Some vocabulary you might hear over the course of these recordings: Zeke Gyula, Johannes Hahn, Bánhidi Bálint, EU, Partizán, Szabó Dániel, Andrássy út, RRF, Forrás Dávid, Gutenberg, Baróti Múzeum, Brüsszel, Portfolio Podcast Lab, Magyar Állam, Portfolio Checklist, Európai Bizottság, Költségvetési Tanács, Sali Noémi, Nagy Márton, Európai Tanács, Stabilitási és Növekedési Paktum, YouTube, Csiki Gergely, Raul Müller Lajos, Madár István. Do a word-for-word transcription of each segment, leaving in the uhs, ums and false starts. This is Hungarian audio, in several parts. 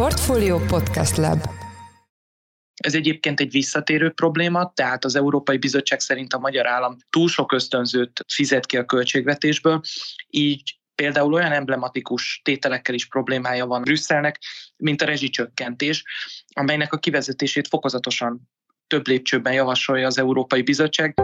Portfolio Podcast Lab. Ez egyébként egy visszatérő probléma, tehát az Európai Bizottság szerint a magyar állam túl sok ösztönzőt fizet ki a költségvetésből, így például olyan emblematikus tételekkel is problémája van Brüsszelnek, mint a rezsicsökkentés, amelynek a kivezetését fokozatosan több lépcsőben javasolja az Európai Bizottság.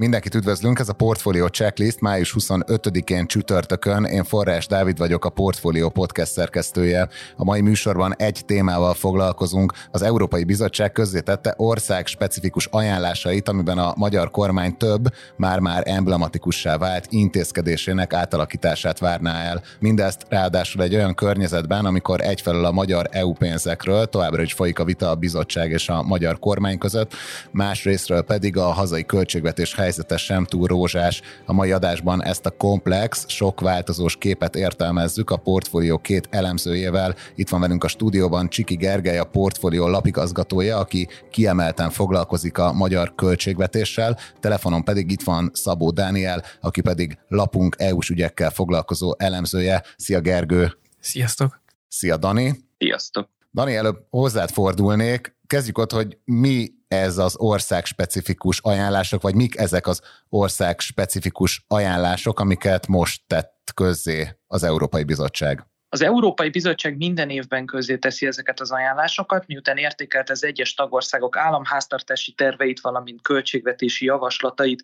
Mindenkit üdvözlünk, ez a Portfolio Checklist, május huszonötödikén csütörtökön. Én Forrás Dávid vagyok, a Portfolio Podcast szerkesztője. A mai műsorban egy témával foglalkozunk. Az Európai Bizottság közzétette országspecifikus ajánlásait, amiben a magyar kormány több, már-már emblematikussá vált intézkedésének átalakítását várná el. Mindezt ráadásul egy olyan környezetben, amikor egyfelől a magyar é u pénzekről továbbra is folyik a vita a bizottság és a magyar kormány között, másrészről pedig a hazai költségvetés helyzet sem túl rózsás. A mai adásban ezt a komplex, sok változós képet értelmezzük a portfólió két elemzőjével. Itt van velünk a stúdióban Csiki Gergely, a portfólió lapigazgatója, aki kiemelten foglalkozik a magyar költségvetéssel. Telefonon pedig itt van Szabó Dániel, aki pedig lapunk é u-s ügyekkel foglalkozó elemzője. Szia Gergő! Sziasztok! Szia Dani! Sziasztok! Dani, előbb hozzád fordulnék. Kezdjük ott, hogy mi ez az országspecifikus ajánlások, vagy mik ezek az országspecifikus ajánlások, amiket most tett közzé az Európai Bizottság? Az Európai Bizottság minden évben közzéteszi ezeket az ajánlásokat, miután értékelte az egyes tagországok államháztartási terveit, valamint költségvetési javaslatait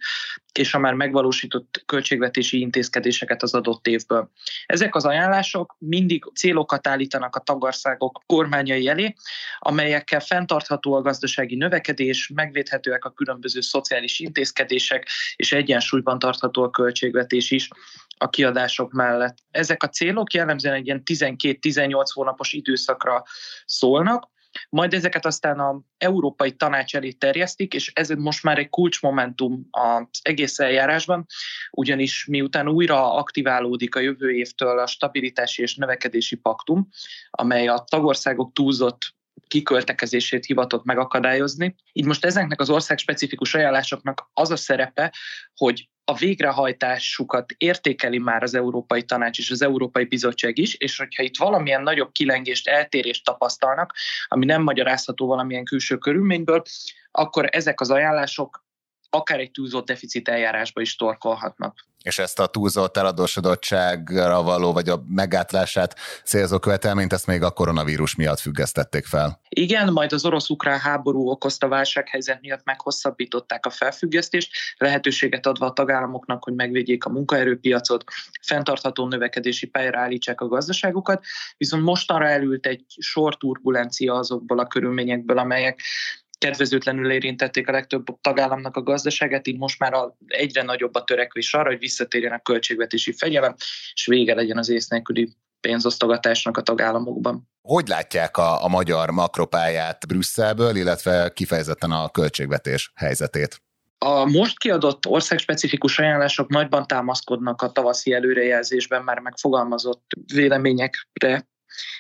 és a már megvalósított költségvetési intézkedéseket az adott évből. Ezek az ajánlások mindig célokat állítanak a tagországok kormányai elé, amelyekkel fenntartható a gazdasági növekedés, megvédhetőek a különböző szociális intézkedések, és egyensúlyban tartható a költségvetés is a kiadások mellett. Ezek a célok jellemzően egy ilyen tizenkét-tizennyolc hónapos időszakra szólnak, majd ezeket aztán az Európai Tanács elé terjesztik, és ez most már egy kulcsmomentum az egész eljárásban, ugyanis miután újra aktiválódik a jövő évtől a Stabilitási és Növekedési Paktum, amely a tagországok túlzott kiköltekezését hivatott megakadályozni. Így most ezeknek az országspecifikus ajánlásoknak az a szerepe, hogy a végrehajtásukat értékeli már az Európai Tanács és az Európai Bizottság is, és hogyha itt valamilyen nagyobb kilengést, eltérést tapasztalnak, ami nem magyarázható valamilyen külső körülményből, akkor ezek az ajánlások akár egy túlzott deficit eljárásba is torkolhatnak. És ezt a túlzott eladósodottságra való, vagy a megátlását célzó követelményt, ezt még a koronavírus miatt függesztették fel. Igen, majd az orosz-ukrán háború okozta válsághelyzet miatt meghosszabbították a felfüggesztést, lehetőséget adva a tagállamoknak, hogy megvédjék a munkaerőpiacot, fenntartható növekedési pályára állítsák a gazdaságukat, viszont mostanra elült egy sor turbulencia azokból a körülményekből, amelyek kedvezőtlenül érintették a legtöbb tagállamnak a gazdaságát, így most már egyre nagyobb a törekvés arra, hogy visszatérjen a költségvetési fegyelem, és vége legyen az ész nélküli pénzosztogatásnak a tagállamokban. Hogy látják a, a magyar makropályát Brüsszelből, illetve kifejezetten a költségvetés helyzetét? A most kiadott országspecifikus ajánlások nagyban támaszkodnak a tavaszi előrejelzésben már megfogalmazott véleményekre,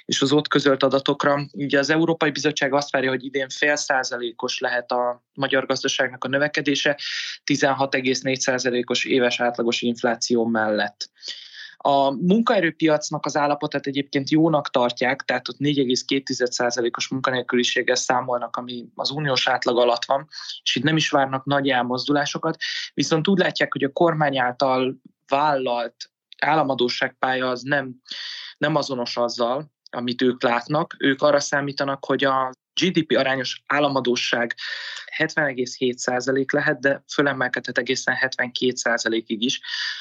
és az ott közölt adatokra. Ugye az Európai Bizottság azt várja, hogy idén fél százalékos lehet a magyar gazdaságnak a növekedése, tizenhat egész négy százalékos éves átlagos infláció mellett. A munkaerőpiacnak az állapotát egyébként jónak tartják, tehát ott négy egész két százalékos munkanélküliséggel számolnak, ami az uniós átlag alatt van, és itt nem is várnak nagy elmozdulásokat, viszont úgy látják, hogy a kormány által vállalt államadósságpálya az nem nem azonos azzal, amit ők látnak. Ők arra számítanak, hogy a gé dé pé arányos államadósság hetven egész hét százalék lehet, de fölemelkedhet egészen hetvenkét százalékig is.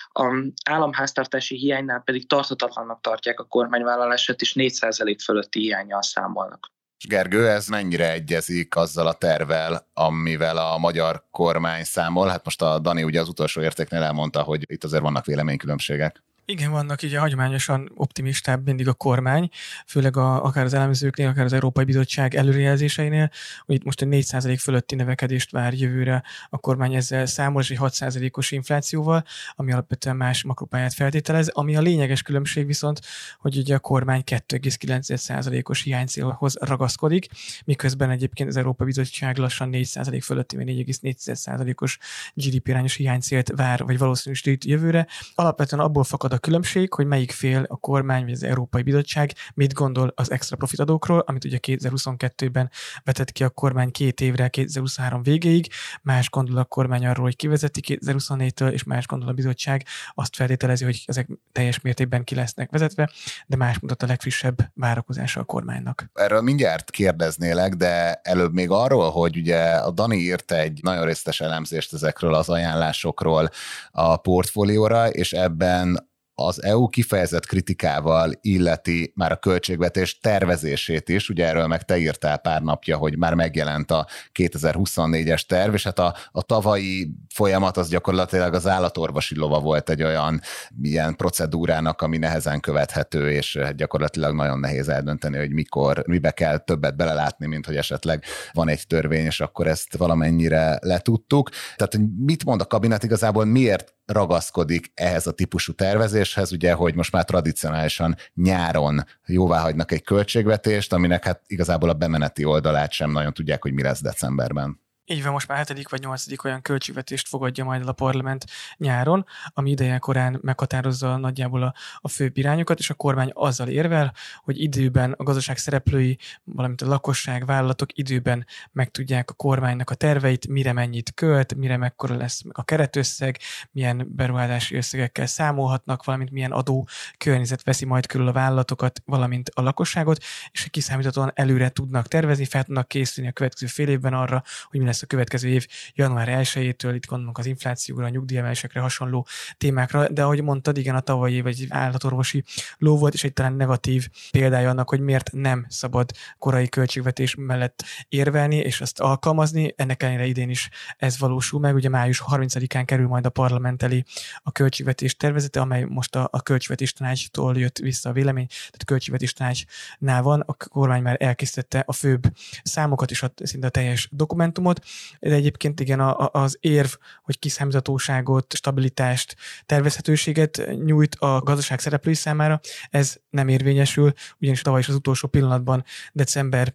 A államháztartási hiánynál pedig tarthatatlannak tartják a kormányvállalását, és négy százalék fölötti hiánnyal számolnak. Gergő, ez mennyire egyezik azzal a tervvel, amivel a magyar kormány számol? Hát most a Dani ugye az utolsó értéknél elmondta, hogy itt azért vannak véleménykülönbségek. Igen, vannak így a hagyományosan optimistább mindig a kormány, főleg a, akár az elemzőknél, akár az Európai Bizottság előrejelzéseinél, hogy itt most egy négy százalék fölötti növekedést vár jövőre a kormány, ezzel számol, és egy hat százalékos inflációval, ami alapvetően más makropályát feltételez, ami a lényeges különbség viszont, hogy ugye a kormány két egész kilenc százalékos hiánycélhoz ragaszkodik, miközben egyébként az Európai Bizottság lassan négy százalék fölötti, vagy négy egész négy százalékos gé dé pé-arányos hiánycélt vár, vagy valószínűsít jövőre. Alapvetően abból fakad a különbség, hogy melyik fél, a kormány vagy az Európai Bizottság mit gondol az extra profitadókról, amit ugye kétezer-huszonkettőben vetett ki a kormány két évre, kétezer-huszonhárom végéig, más gondol a kormány arról, hogy kivezeti kétezer-huszonnégytől, és más gondol a bizottság, azt feltételezi, hogy ezek teljes mértékben ki lesznek vezetve, de más mutat a legfrissebb várakozása a kormánynak. Erről mindjárt kérdeznélek, de előbb még arról, hogy ugye a Dani írt egy nagyon részletes elemzést ezekről az ajánlásokról a portfólióra, és ebben az é u kifejezett kritikával illeti már a költségvetés tervezését is, ugye erről meg te írtál pár napja, hogy már megjelent a kétezer-huszonnégyes terv, és hát a, a tavalyi folyamat az gyakorlatilag az állatorvosi lova volt egy olyan ilyen procedúrának, ami nehezen követhető, és gyakorlatilag nagyon nehéz eldönteni, hogy mikor, mibe kell többet belelátni, mint hogy esetleg van egy törvény, és akkor ezt valamennyire letudtuk. Tehát, hogy mit mond a kabinet igazából, miért ragaszkodik ehhez a típusú tervezéshez, ugye, hogy most már tradicionálisan nyáron jóvá hagynak egy költségvetést, aminek hát igazából a bemeneti oldalát sem nagyon tudják, hogy mi lesz decemberben. Így van, most már hetedik vagy nyolcadik olyan költségvetést fogadja majd el a parlament nyáron, ami ideje korán meghatározza nagyjából a, a főbb irányokat, és a kormány azzal érvel, hogy időben a gazdaság szereplői, valamint a lakosság, vállalatok időben megtudják a kormánynak a terveit, mire mennyit költ, mire mekkora lesz a keretösszeg, milyen beruházási összegekkel számolhatnak, valamint milyen adó környezet veszi majd körül a vállalatokat, valamint a lakosságot, és kiszámíthatóan előre tudnak tervezni, fel tudnak készülni a következő fél évben arra, hogy mi lesz a következő év január elsejétől, itt gondolunk az inflációra, a nyugdíjemelésekre, hasonló témákra, de ahogy mondtad, igen, a tavalyi vagy egy állatorvosi ló volt, és egy talán negatív példája annak, hogy miért nem szabad korai költségvetés mellett érvelni, és azt alkalmazni. Ennek ellenére idén is ez valósul meg, ugye május harmincadikán kerül majd a parlament elé a költségvetés tervezete, amely most a, a költségvetés tanácstól jött vissza a vélemény, tehát a költségvetés tanácsnál van, a kormány már elkészítette a főbb számokat és a, szinte a teljes dokumentumot, de egyébként igen, az érv, hogy kiszámíthatóságot, stabilitást, tervezhetőséget nyújt a gazdaság szereplői számára, ez nem érvényesül, ugyanis tavaly is az utolsó pillanatban, december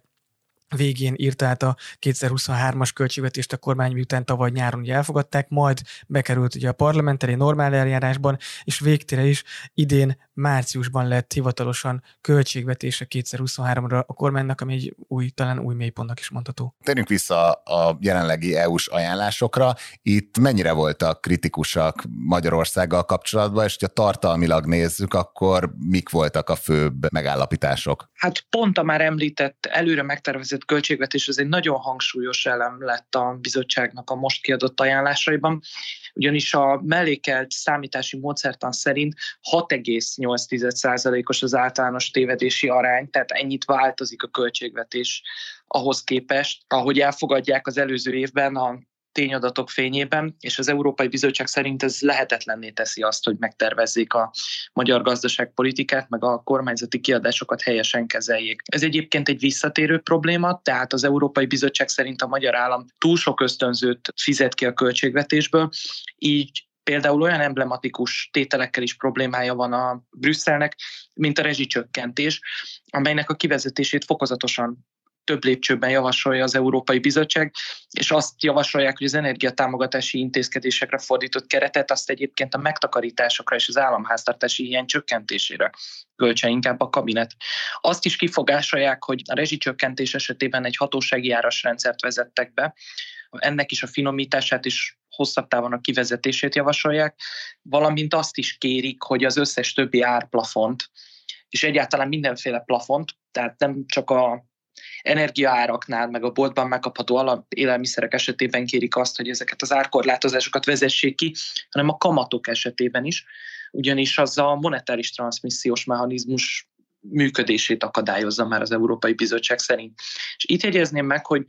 végén írt át a kétezer-huszonhármas költségvetést a kormány, miután tavaly nyáron ugye elfogadták, majd bekerült ugye a parlament elé normál eljárásban, és végtére is idén márciusban lett hivatalosan költségvetése kétezer-huszonháromra a kormánynak, ami egy új, talán új mélypontnak is mondható. Térjünk vissza a jelenlegi é u-s ajánlásokra. Itt mennyire voltak kritikusak Magyarországgal kapcsolatban, és ha tartalmilag nézzük, akkor mik voltak a főbb megállapítások? Hát pont a már említett előre megtervezett költségvetés, ez egy nagyon hangsúlyos elem lett a bizottságnak a most kiadott ajánlásaiban, ugyanis a mellékelt számítási módszertan szerint hat egész nyolc százalékos az általános tévedési arány, tehát ennyit változik a költségvetés ahhoz képest, ahogy elfogadják az előző évben a tényadatok fényében, és az Európai Bizottság szerint ez lehetetlenné teszi azt, hogy megtervezzék a magyar gazdaságpolitikát, meg a kormányzati kiadásokat helyesen kezeljék. Ez egyébként egy visszatérő probléma, tehát az Európai Bizottság szerint a magyar állam túl sok ösztönzőt fizet ki a költségvetésből, így például olyan emblematikus tételekkel is problémája van a Brüsszelnek, mint a rezsicsökkentés, amelynek a kivezetését fokozatosan több lépcsőben javasolja az Európai Bizottság, és azt javasolják, hogy az energiatámogatási intézkedésekre fordított keretet azt egyébként a megtakarításokra és az államháztartási hiány csökkentésére költse inkább a kabinet. Azt is kifogásolják, hogy a rezsicsökkentés esetében egy hatósági áras rendszert vezettek be, ennek is a finomítását is hosszabb távon a kivezetését javasolják, valamint azt is kérik, hogy az összes többi árplafont, és egyáltalán mindenféle plafont, tehát nem csak a energiaáraknál, meg a boltban megkapható alapélelmiszerek esetében kérik azt, hogy ezeket az árkorlátozásokat vezessék ki, hanem a kamatok esetében is, ugyanis az a monetáris transzmissziós mechanizmus működését akadályozza már az Európai Bizottság szerint. És itt jegyezném meg, hogy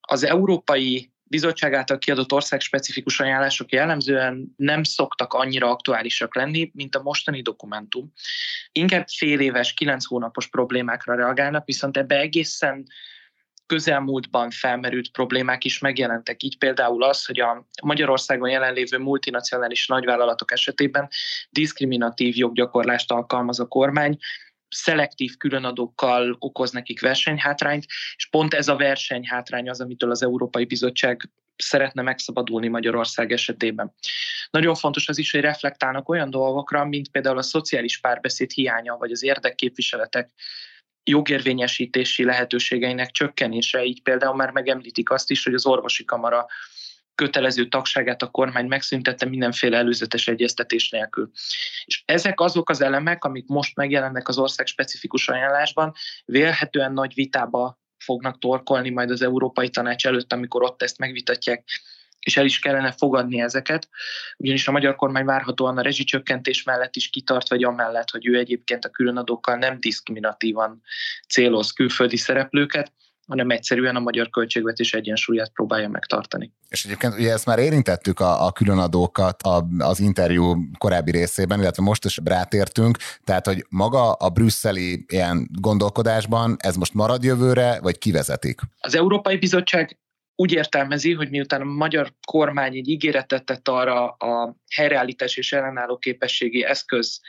az Európai Bizottság által kiadott országspecifikus ajánlások jellemzően nem szoktak annyira aktuálisak lenni, mint a mostani dokumentum. Inkább fél éves, kilenc hónapos problémákra reagálnak, viszont ebbe egészen közelmúltban felmerült problémák is megjelentek. Így például az, hogy a Magyarországon jelenlévő multinacionális nagyvállalatok esetében diszkriminatív joggyakorlást alkalmaz a kormány, szelektív különadókkal okoz nekik versenyhátrányt, és pont ez a versenyhátrány az, amitől az Európai Bizottság szeretne megszabadulni Magyarország esetében. Nagyon fontos az is, hogy reflektálnak olyan dolgokra, mint például a szociális párbeszéd hiánya, vagy az érdekképviseletek jogérvényesítési lehetőségeinek csökkenése. Így például már megemlítik azt is, hogy az orvosi kamara kötelező tagságát a kormány megszüntette mindenféle előzetes egyeztetés nélkül. És ezek azok az elemek, amik most megjelennek az ország specifikus ajánlásban, vélhetően nagy vitába fognak torkolni majd az Európai Tanács előtt, amikor ott ezt megvitatják, és el is kellene fogadni ezeket, ugyanis a magyar kormány várhatóan a rezsicsökkentés mellett is kitart, vagy amellett, hogy ő egyébként a különadókkal nem diszkriminatívan céloz külföldi szereplőket, hanem egyszerűen a magyar költségvetés egyensúlyát próbálja megtartani. És egyébként ugye ezt már érintettük a, a különadókat a, az interjú korábbi részében, illetve most is rátértünk, tehát hogy maga a brüsszeli ilyen gondolkodásban ez most marad jövőre, vagy kivezetik? Az Európai Bizottság úgy értelmezi, hogy miután a magyar kormány egy ígéretet tett arra a helyreállítás és ellenálló képességi eszköz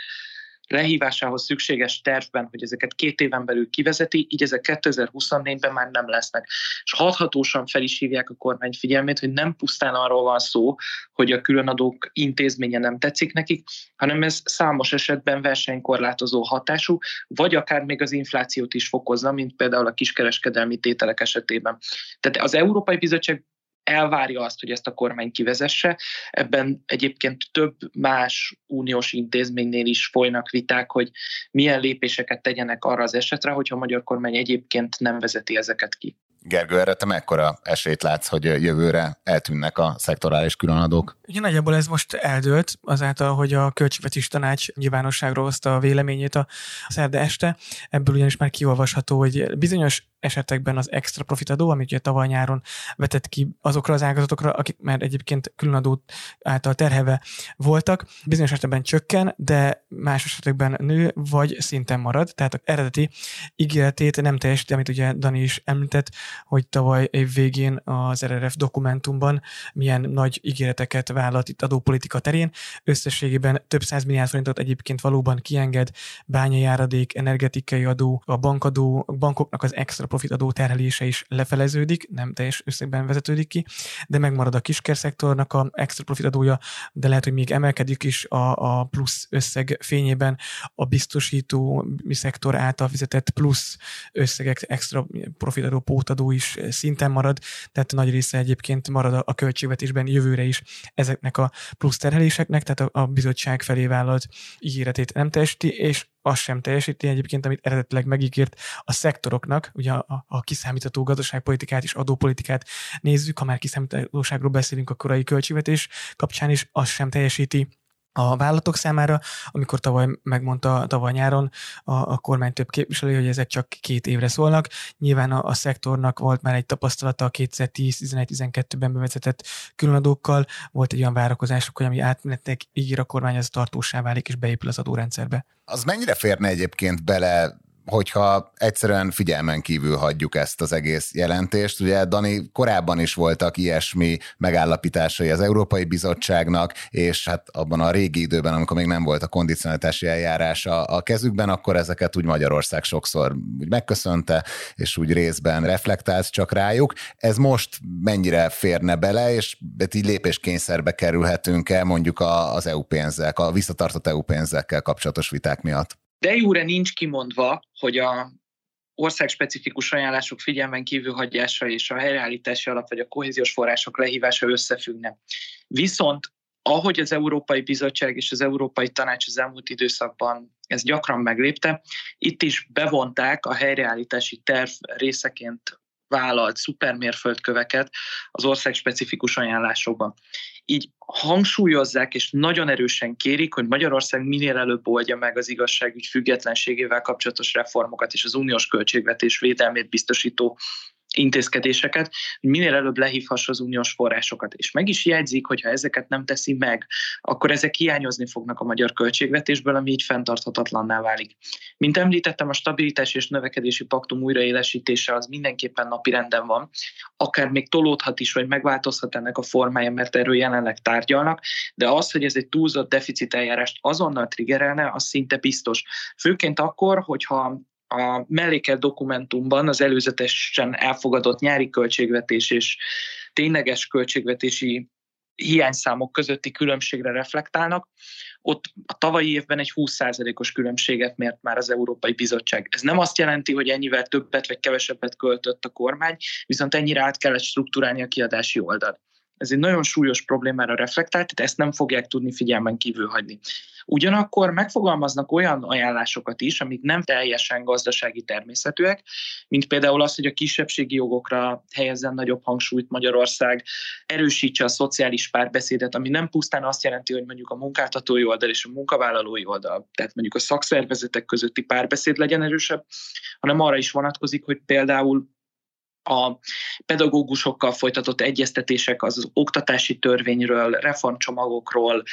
lehívásához szükséges tervben, hogy ezeket két éven belül kivezeti, így ezek kétezer-huszonnégyben már nem lesznek. És hathatósan fel is hívják a kormány figyelmét, hogy nem pusztán arról van szó, hogy a különadók intézménye nem tetszik nekik, hanem ez számos esetben versenykorlátozó hatású, vagy akár még az inflációt is fokozza, mint például a kiskereskedelmi tételek esetében. Tehát az Európai Bizottság elvárja azt, hogy ezt a kormány kivezesse. Ebben egyébként több más uniós intézménynél is folynak viták, hogy milyen lépéseket tegyenek arra az esetre, hogyha a magyar kormány egyébként nem vezeti ezeket ki. Gergő, erre te mekkora esélyt látsz, hogy jövőre eltűnnek a szektorális különadók? Ugye nagyjából ez most eldőlt, azáltal, hogy a Költségvetési Tanács nyilvánosságra hozta a véleményét a szerda este. Ebből ugyanis már kiolvasható, hogy bizonyos esetekben az extra profitadó, amit ugye tavaly nyáron vetett ki azokra az ágazatokra, akik már egyébként különadó által terhelve voltak, bizonyos esetben csökken, de más esetekben nő, vagy szinten marad. Tehát az eredeti ígéretét nem teljesíti, amit ugye Dani is említett, hogy tavaly év végén az er er ef dokumentumban milyen nagy ígéreteket vállalt itt adópolitika terén. Összességében több száz milliárd forintot egyébként valóban kienged, bányajáradék, energetikai adó, a bankadó, a bankoknak az extra profitadó terhelése is lefeleződik, nem teljes összegben vezetődik ki, de megmarad a kiskerszektornak a extra profitadója, de lehet, hogy még emelkedik is a, a plusz összeg fényében a biztosító szektor által fizetett plusz összegek extra profitadó pótadó is szinten marad, tehát nagy része egyébként marad a költségvetésben jövőre is ezeknek a plusz terheléseknek, tehát a bizottság felé vállalt ígéretét nem teljesíti, és azt sem teljesíti egyébként, amit eredetileg megígért a szektoroknak, ugye a, a kiszámítható gazdaságpolitikát és adópolitikát nézzük, ha már kiszámíthatóságról beszélünk a korai költségvetés kapcsán is, azt sem teljesíti a vállalatok számára, amikor tavaly megmondta tavaly nyáron a, a kormány több képviselője, hogy ezek csak két évre szólnak. Nyilván a, a szektornak volt már egy tapasztalata a kétezer-tíz, tizenegy, tizenkettőben bevezetett különadókkal, volt egy olyan várakozásuk, hogy ami átmenetnek ígér a kormány, az tartósá válik és beépül az adórendszerbe. Az mennyire férne egyébként bele, hogyha egyszerűen figyelmen kívül hagyjuk ezt az egész jelentést? Ugye, Dani, korábban is voltak ilyesmi megállapításai az Európai Bizottságnak, és hát abban a régi időben, amikor még nem volt a kondicionalitási eljárás a kezükben, akkor ezeket úgy Magyarország sokszor úgy megköszönte, és úgy részben reflektált csak rájuk. Ez most mennyire férne bele, és így lépéskényszerbe kerülhetünk-e mondjuk az é u pénzek, a visszatartott é u pénzekkel kapcsolatos viták miatt? De jure nincs kimondva, hogy a országspecifikus ajánlások figyelmen kívül hagyása és a helyreállítási alap vagy a kohéziós források lehívása összefüggnek. Viszont ahogy az Európai Bizottság és az Európai Tanács az elmúlt időszakban ezt gyakran meglépte, itt is bevonták a helyreállítási terv részeként vállalt szupermérföldköveket az országspecifikus ajánlásokban. Így hangsúlyozzák és nagyon erősen kérik, hogy Magyarország minél előbb oldja meg az igazságügy függetlenségével kapcsolatos reformokat és az uniós költségvetés védelmét biztosító intézkedéseket, hogy minél előbb lehívhassa az uniós forrásokat. És meg is jegyzik, hogy ha ezeket nem teszi meg, akkor ezek hiányozni fognak a magyar költségvetésből, ami így fenntarthatatlanná válik. Mint említettem, a Stabilitási és Növekedési Paktum újraélesítése az mindenképpen napirenden van, akár még tolódhat is, vagy megváltozhat ennek a formája, mert erről jelenleg tárgyalnak, de az, hogy ez egy túlzott deficiteljárást azonnal triggerelne, az szinte biztos. Főként akkor, hogyha a mellékelt dokumentumban az előzetesen elfogadott nyári költségvetés és tényleges költségvetési hiányszámok közötti különbségre reflektálnak, ott a tavalyi évben egy húsz százalékos különbséget mért már az Európai Bizottság. Ez nem azt jelenti, hogy ennyivel többet vagy kevesebbet költött a kormány, viszont ennyire át kellett struktúrálni a kiadási oldalt. Ez egy nagyon súlyos problémára reflektált, tehát ezt nem fogják tudni figyelmen kívül hagyni. Ugyanakkor megfogalmaznak olyan ajánlásokat is, amik nem teljesen gazdasági természetűek, mint például az, hogy a kisebbségi jogokra helyezzen nagyobb hangsúlyt Magyarország, erősítse a szociális párbeszédet, ami nem pusztán azt jelenti, hogy mondjuk a munkáltatói oldal és a munkavállalói oldal, tehát mondjuk a szakszervezetek közötti párbeszéd legyen erősebb, hanem arra is vonatkozik, hogy például a pedagógusokkal folytatott egyeztetések az oktatási törvényről, reformcsomagokról,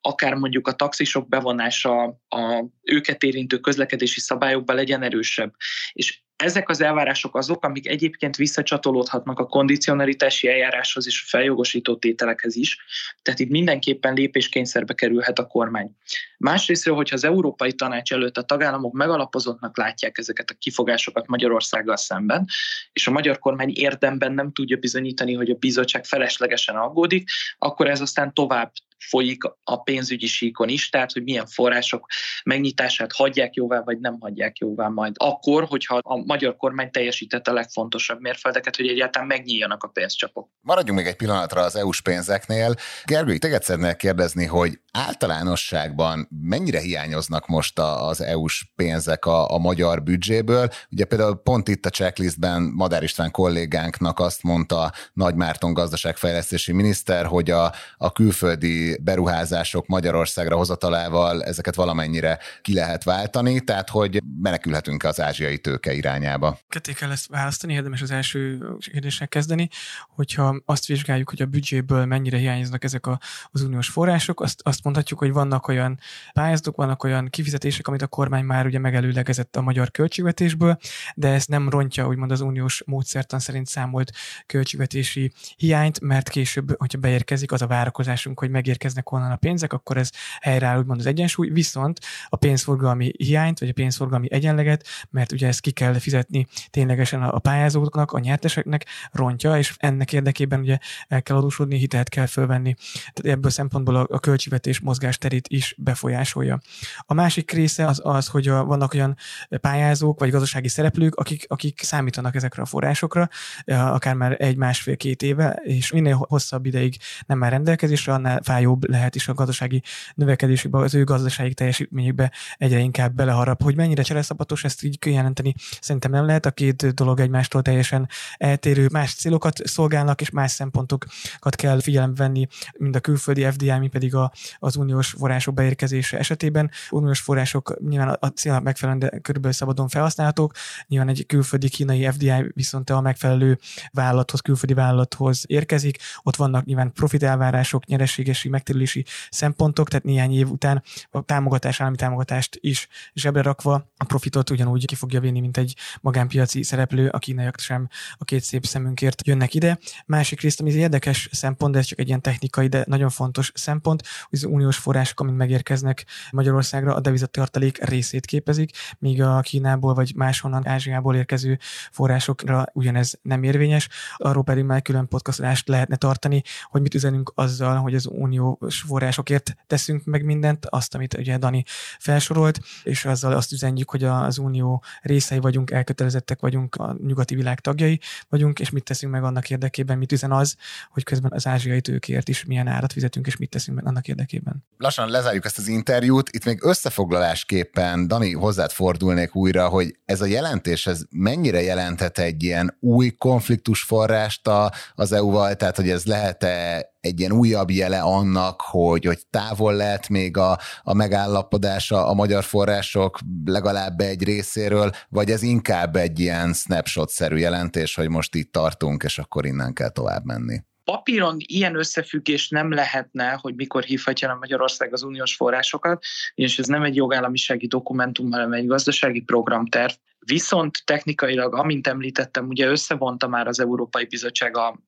akár mondjuk a taxisok bevonása, a őket érintő közlekedési szabályokban legyen erősebb. És ezek az elvárások azok, amik egyébként visszacsatolódhatnak a kondicionalitási eljáráshoz és a feljogosító tételekhez is, tehát itt mindenképpen lépéskényszerbe kerülhet a kormány. Másrészről, hogyha az Európai Tanács előtt a tagállamok megalapozottnak látják ezeket a kifogásokat Magyarországgal szemben, és a magyar kormány érdemben nem tudja bizonyítani, hogy a bizottság feleslegesen aggódik, akkor ez aztán tovább folyik a pénzügyi síkon is, tehát hogy milyen források megnyitását hagyják jóvá, vagy nem hagyják jóvá majd. Akkor, hogyha a magyar kormány teljesítette a legfontosabb mérföldeket, hogy egyáltalán megnyíljanak a pénzcsapok. Maradjunk még egy pillanatra az é u-s pénzeknél. Gergő, teged szeretnél kérdezni, hogy általánosságban mennyire hiányoznak most az é u-s pénzek a, a magyar büdzséből? Ugye például pont itt a checklistben Madár István kollégánknak azt mondta Nagy Márton gazdaságfejlesztési miniszter, hogy a, a külföldi beruházások Magyarországra hozatalával ezeket valamennyire ki lehet váltani, tehát hogy menekülhetünk az ázsiai tőke irányába. Ketté kell ezt választani, érdemes az első kérdéssel kezdeni, hogyha azt vizsgáljuk, hogy a büdzséből mennyire hiányoznak ezek a, az uniós források, azt, azt mondhatjuk, hogy vannak olyan pályázatok, vannak olyan kifizetések, amit a kormány már ugye megelőlegezett a magyar költségvetésből, de ez nem rontja úgymond az uniós módszertan szerint számolt költségvetési hiányt, mert később, hogyha beérkezik, az a várakozásunk, hogy megér érkeznek onnan a pénzek, akkor ez helyreáll úgymond az egyensúly, viszont a pénzforgalmi hiányt, vagy a pénzforgalmi egyenleget, mert ugye ezt ki kell fizetni ténylegesen a pályázóknak, a nyerteseknek rontja, és ennek érdekében ugye el kell adósodni, hitelt kell fölvenni. Tehát ebből szempontból a, a költségvetés mozgásterét is befolyásolja. A másik része az az, hogy a, vannak olyan pályázók, vagy gazdasági szereplők, akik, akik számítanak ezekre a forrásokra, akár már egy-másfél-két éve, és minél hosszabb ideig nem már rendelkezésre, annál jobb lehet is a gazdasági növekedésükbe, az ő gazdasági teljesítményükbe egyre inkább beleharap. Hogy mennyire cseleszabatos, ezt így kijelenteni szerintem nem lehet. A két dolog egymástól teljesen eltérő, más célokat szolgálnak, és más szempontokat kell figyelembe venni, mind a külföldi ef dé i, mint pedig a, az uniós források beérkezése esetében. Uniós források nyilván a célnak megfelelően, de körülbelül szabadon felhasználhatók. Nyilván egy külföldi kínai ef dé i viszont a megfelelő vállalathoz, külföldi vállalathoz érkezik. Ott vannak nyilván profit elvárások, nyereséges megtérülési szempontok, tehát néhány év után a támogatás, állami támogatást is zsebre rakva a profitot ugyanúgy ki fogja vinni, mint egy magánpiaci szereplő, a kínaiak sem a két szép szemünkért jönnek ide. Másik részt, ami érdekes szempont, de ez csak egy ilyen technikai, de nagyon fontos szempont, hogy az uniós források, amint megérkeznek Magyarországra, a devizatartalék részét képezik, míg a Kínából vagy máshonnan, Ázsiából érkező forrásokra ugyanez nem érvényes. Arról pedig már külön podcastolást lehetne tartani, hogy mit üzenünk azzal, hogy az uniós forrásokért teszünk meg mindent, azt, amit ugye Dani felsorolt, és azzal azt üzenjük, hogy az unió részei vagyunk, elkötelezettek vagyunk, a nyugati világ tagjai vagyunk, és mit teszünk meg annak érdekében, mit üzen az, hogy közben az ázsiai tőkért is milyen árat fizetünk, és mit teszünk meg annak érdekében. Lassan lezárjuk ezt az interjút, itt még összefoglalásképpen, Dani, hozzád fordulnék újra, hogy ez a jelentés, ez mennyire jelenthet egy ilyen új konfliktus forrást az é u-val, tehát hogy ez lehet-e egy ilyen újabb jele annak, hogy, hogy távol lehet még a, a megállapodása a magyar források legalább egy részéről, vagy ez inkább egy ilyen snapshot-szerű jelentés, hogy most itt tartunk, és akkor innen kell tovább menni? Papíron ilyen összefüggés nem lehetne, hogy mikor hívhatja el Magyarország az uniós forrásokat, és ez nem egy jogállamisági dokumentum, hanem egy gazdasági programterv. Viszont technikailag, amint említettem, ugye összevonta már az Európai Bizottság a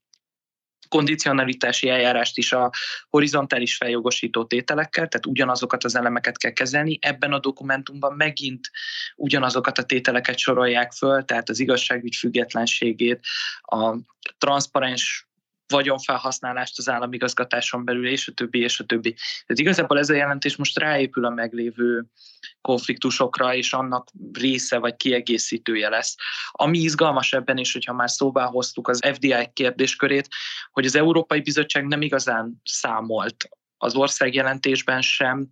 kondicionalitási eljárást is a horizontális feljogosító tételekkel, tehát ugyanazokat az elemeket kell kezelni. Ebben a dokumentumban megint ugyanazokat a tételeket sorolják föl, tehát az igazságügy függetlenségét, a transzparens vagyonfelhasználást az államigazgatáson belül, és a többi, és a többi. Tehát igazából ez a jelentés most ráépül a meglévő konfliktusokra, és annak része vagy kiegészítője lesz. Ami izgalmas ebben is, hogyha már szóvá hoztuk az ef dé i kérdéskörét, hogy az Európai Bizottság nem igazán számolt az országjelentésben sem,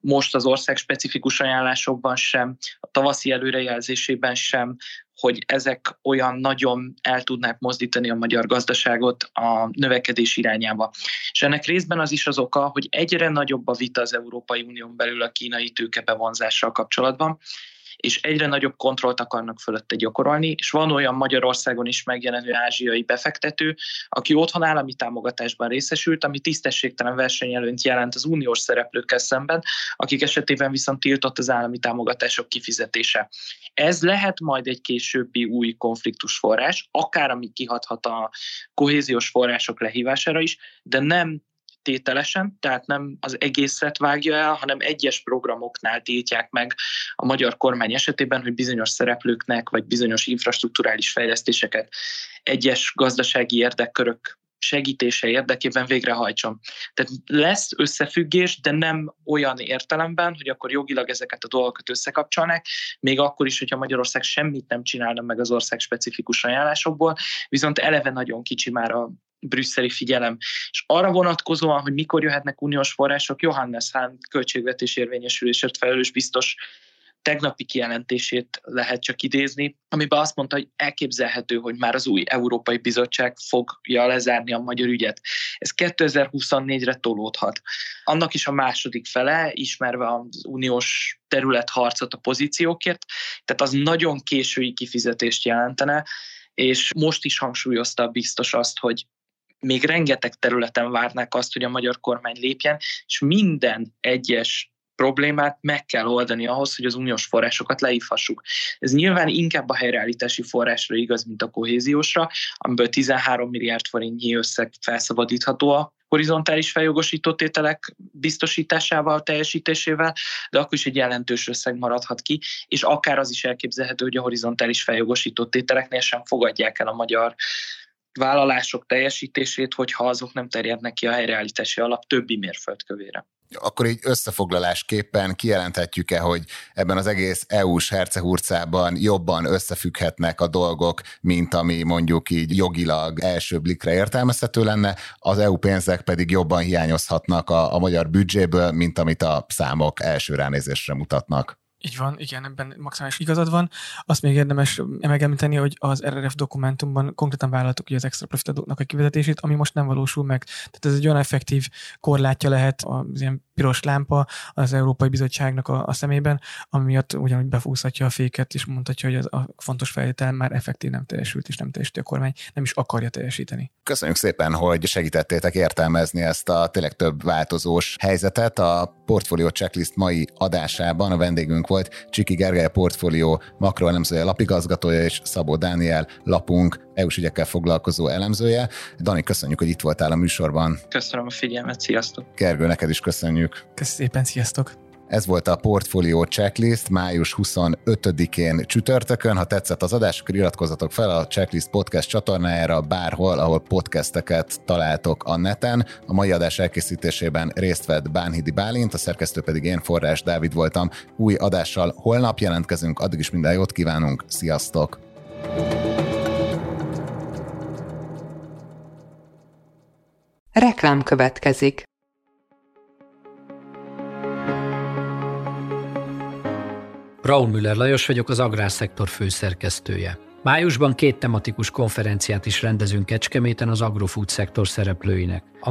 most az ország specifikus ajánlásokban sem, a tavaszi előrejelzésében sem, hogy ezek olyan nagyon el tudnák mozdítani a magyar gazdaságot a növekedés irányába. És ennek részben az is az oka, hogy egyre nagyobb a vita az Európai Unión belül a kínai tőkebevonzással kapcsolatban, és egyre nagyobb kontrollt akarnak fölötte gyakorolni, és van olyan Magyarországon is megjelenő ázsiai befektető, aki otthon állami támogatásban részesült, ami tisztességtelen versenyelőnyt jelent az uniós szereplőkkel szemben, akik esetében viszont tiltott az állami támogatások kifizetése. Ez lehet majd egy későbbi új konfliktus forrás, akár ami kihathat a kohéziós források lehívására is, de nem tételesen, tehát nem az egészet vágja el, hanem egyes programoknál tiltják meg a magyar kormány esetében, hogy bizonyos szereplőknek, vagy bizonyos infrastrukturális fejlesztéseket egyes gazdasági érdekkörök segítése érdekében végrehajtson. Tehát lesz összefüggés, de nem olyan értelemben, hogy akkor jogilag ezeket a dolgokat összekapcsolnák, még akkor is, hogyha Magyarország semmit nem csinálna meg az ország specifikus ajánlásokból, viszont eleve nagyon kicsi már a brüsszeli figyelem. És arra vonatkozóan, hogy mikor jöhetnek uniós források, Johannes Hahn költségvetés érvényesülésért felelős biztos tegnapi kijelentését lehet csak idézni, amiben azt mondta, hogy elképzelhető, hogy már az új Európai Bizottság fogja lezárni a magyar ügyet. Ez kétezer-huszonnégyre tolódhat. Annak is a második fele, ismerve az uniós területharcot a pozíciókért, tehát az nagyon késői kifizetést jelentene, és most is hangsúlyozta a biztos azt, hogy még rengeteg területen várnák azt, hogy a magyar kormány lépjen, és minden egyes problémát meg kell oldani ahhoz, hogy az uniós forrásokat leívhassuk. Ez nyilván inkább a helyreállítási forrásra igaz, mint a kohéziósra, amiből tizenhárom milliárd forintnyi összeg felszabadítható a horizontális feljogosító tételek biztosításával, teljesítésével, de akkor is egy jelentős összeg maradhat ki, és akár az is elképzelhető, hogy a horizontális feljogosító tételeknél sem fogadják el a magyar vállalások teljesítését, hogyha azok nem terjednek ki a helyreállítási alap többi mérföldkövére. Akkor így összefoglalásképpen kijelenthetjük-e, hogy ebben az egész é u-s hercehurcában jobban összefügghetnek a dolgok, mint ami mondjuk így jogilag első blikre értelmezhető lenne, az é u pénzek pedig jobban hiányozhatnak a, a magyar büdzséből, mint amit a számok első ránézésre mutatnak. Így van, igen, ebben maximális igazad van. Azt még érdemes megemlíteni, hogy az R R F dokumentumban konkrétan vállaltuk az extra profit adóknak a kivezetését, ami most nem valósul meg. Tehát ez egy olyan effektív korlátja lehet, az ilyen piros lámpa az Európai Bizottságnak a, a szemében, ami miatt ugyanúgy befúszhatja a féket, és mondhatja, hogy az a fontos feltétel már effektív nem teljesült, és nem teljesíti a kormány, nem is akarja teljesíteni. Köszönjük szépen, hogy segítettétek értelmezni ezt a tényleg több változós helyzetet. A Portfolio Checklist mai adásában a vendégünk volt Csiki Gergely, a Portfolio makroelemzője, lapigazgatója, és Szabó Dániel, lapunk é u-s ügyekkel foglalkozó elemzője. Dani, köszönjük, hogy itt voltál a műsorban. Köszönöm a figyelmet, sziasztok. Gergő, neked is köszönjük. Köszönjük szépen, sziasztok. Ez volt a Portfolio Checklist május huszonötödikén csütörtökön. Ha tetszett az adás, akkor iratkozzatok fel a Checklist Podcast csatornájára bárhol, ahol podcasteket találtok a neten. A mai adás elkészítésében részt vett Bánhidi Bálint, a szerkesztő pedig én, Forrás Dávid voltam. Új adással holnap jelentkezünk, addig is minden jót kívánunk, sziasztok! Reklám következik. Raul Müller Lajos vagyok, az Agrárszektor főszerkesztője. Májusban két tematikus konferenciát is rendezünk Kecskeméten az AgroFood szektor szereplőinek. A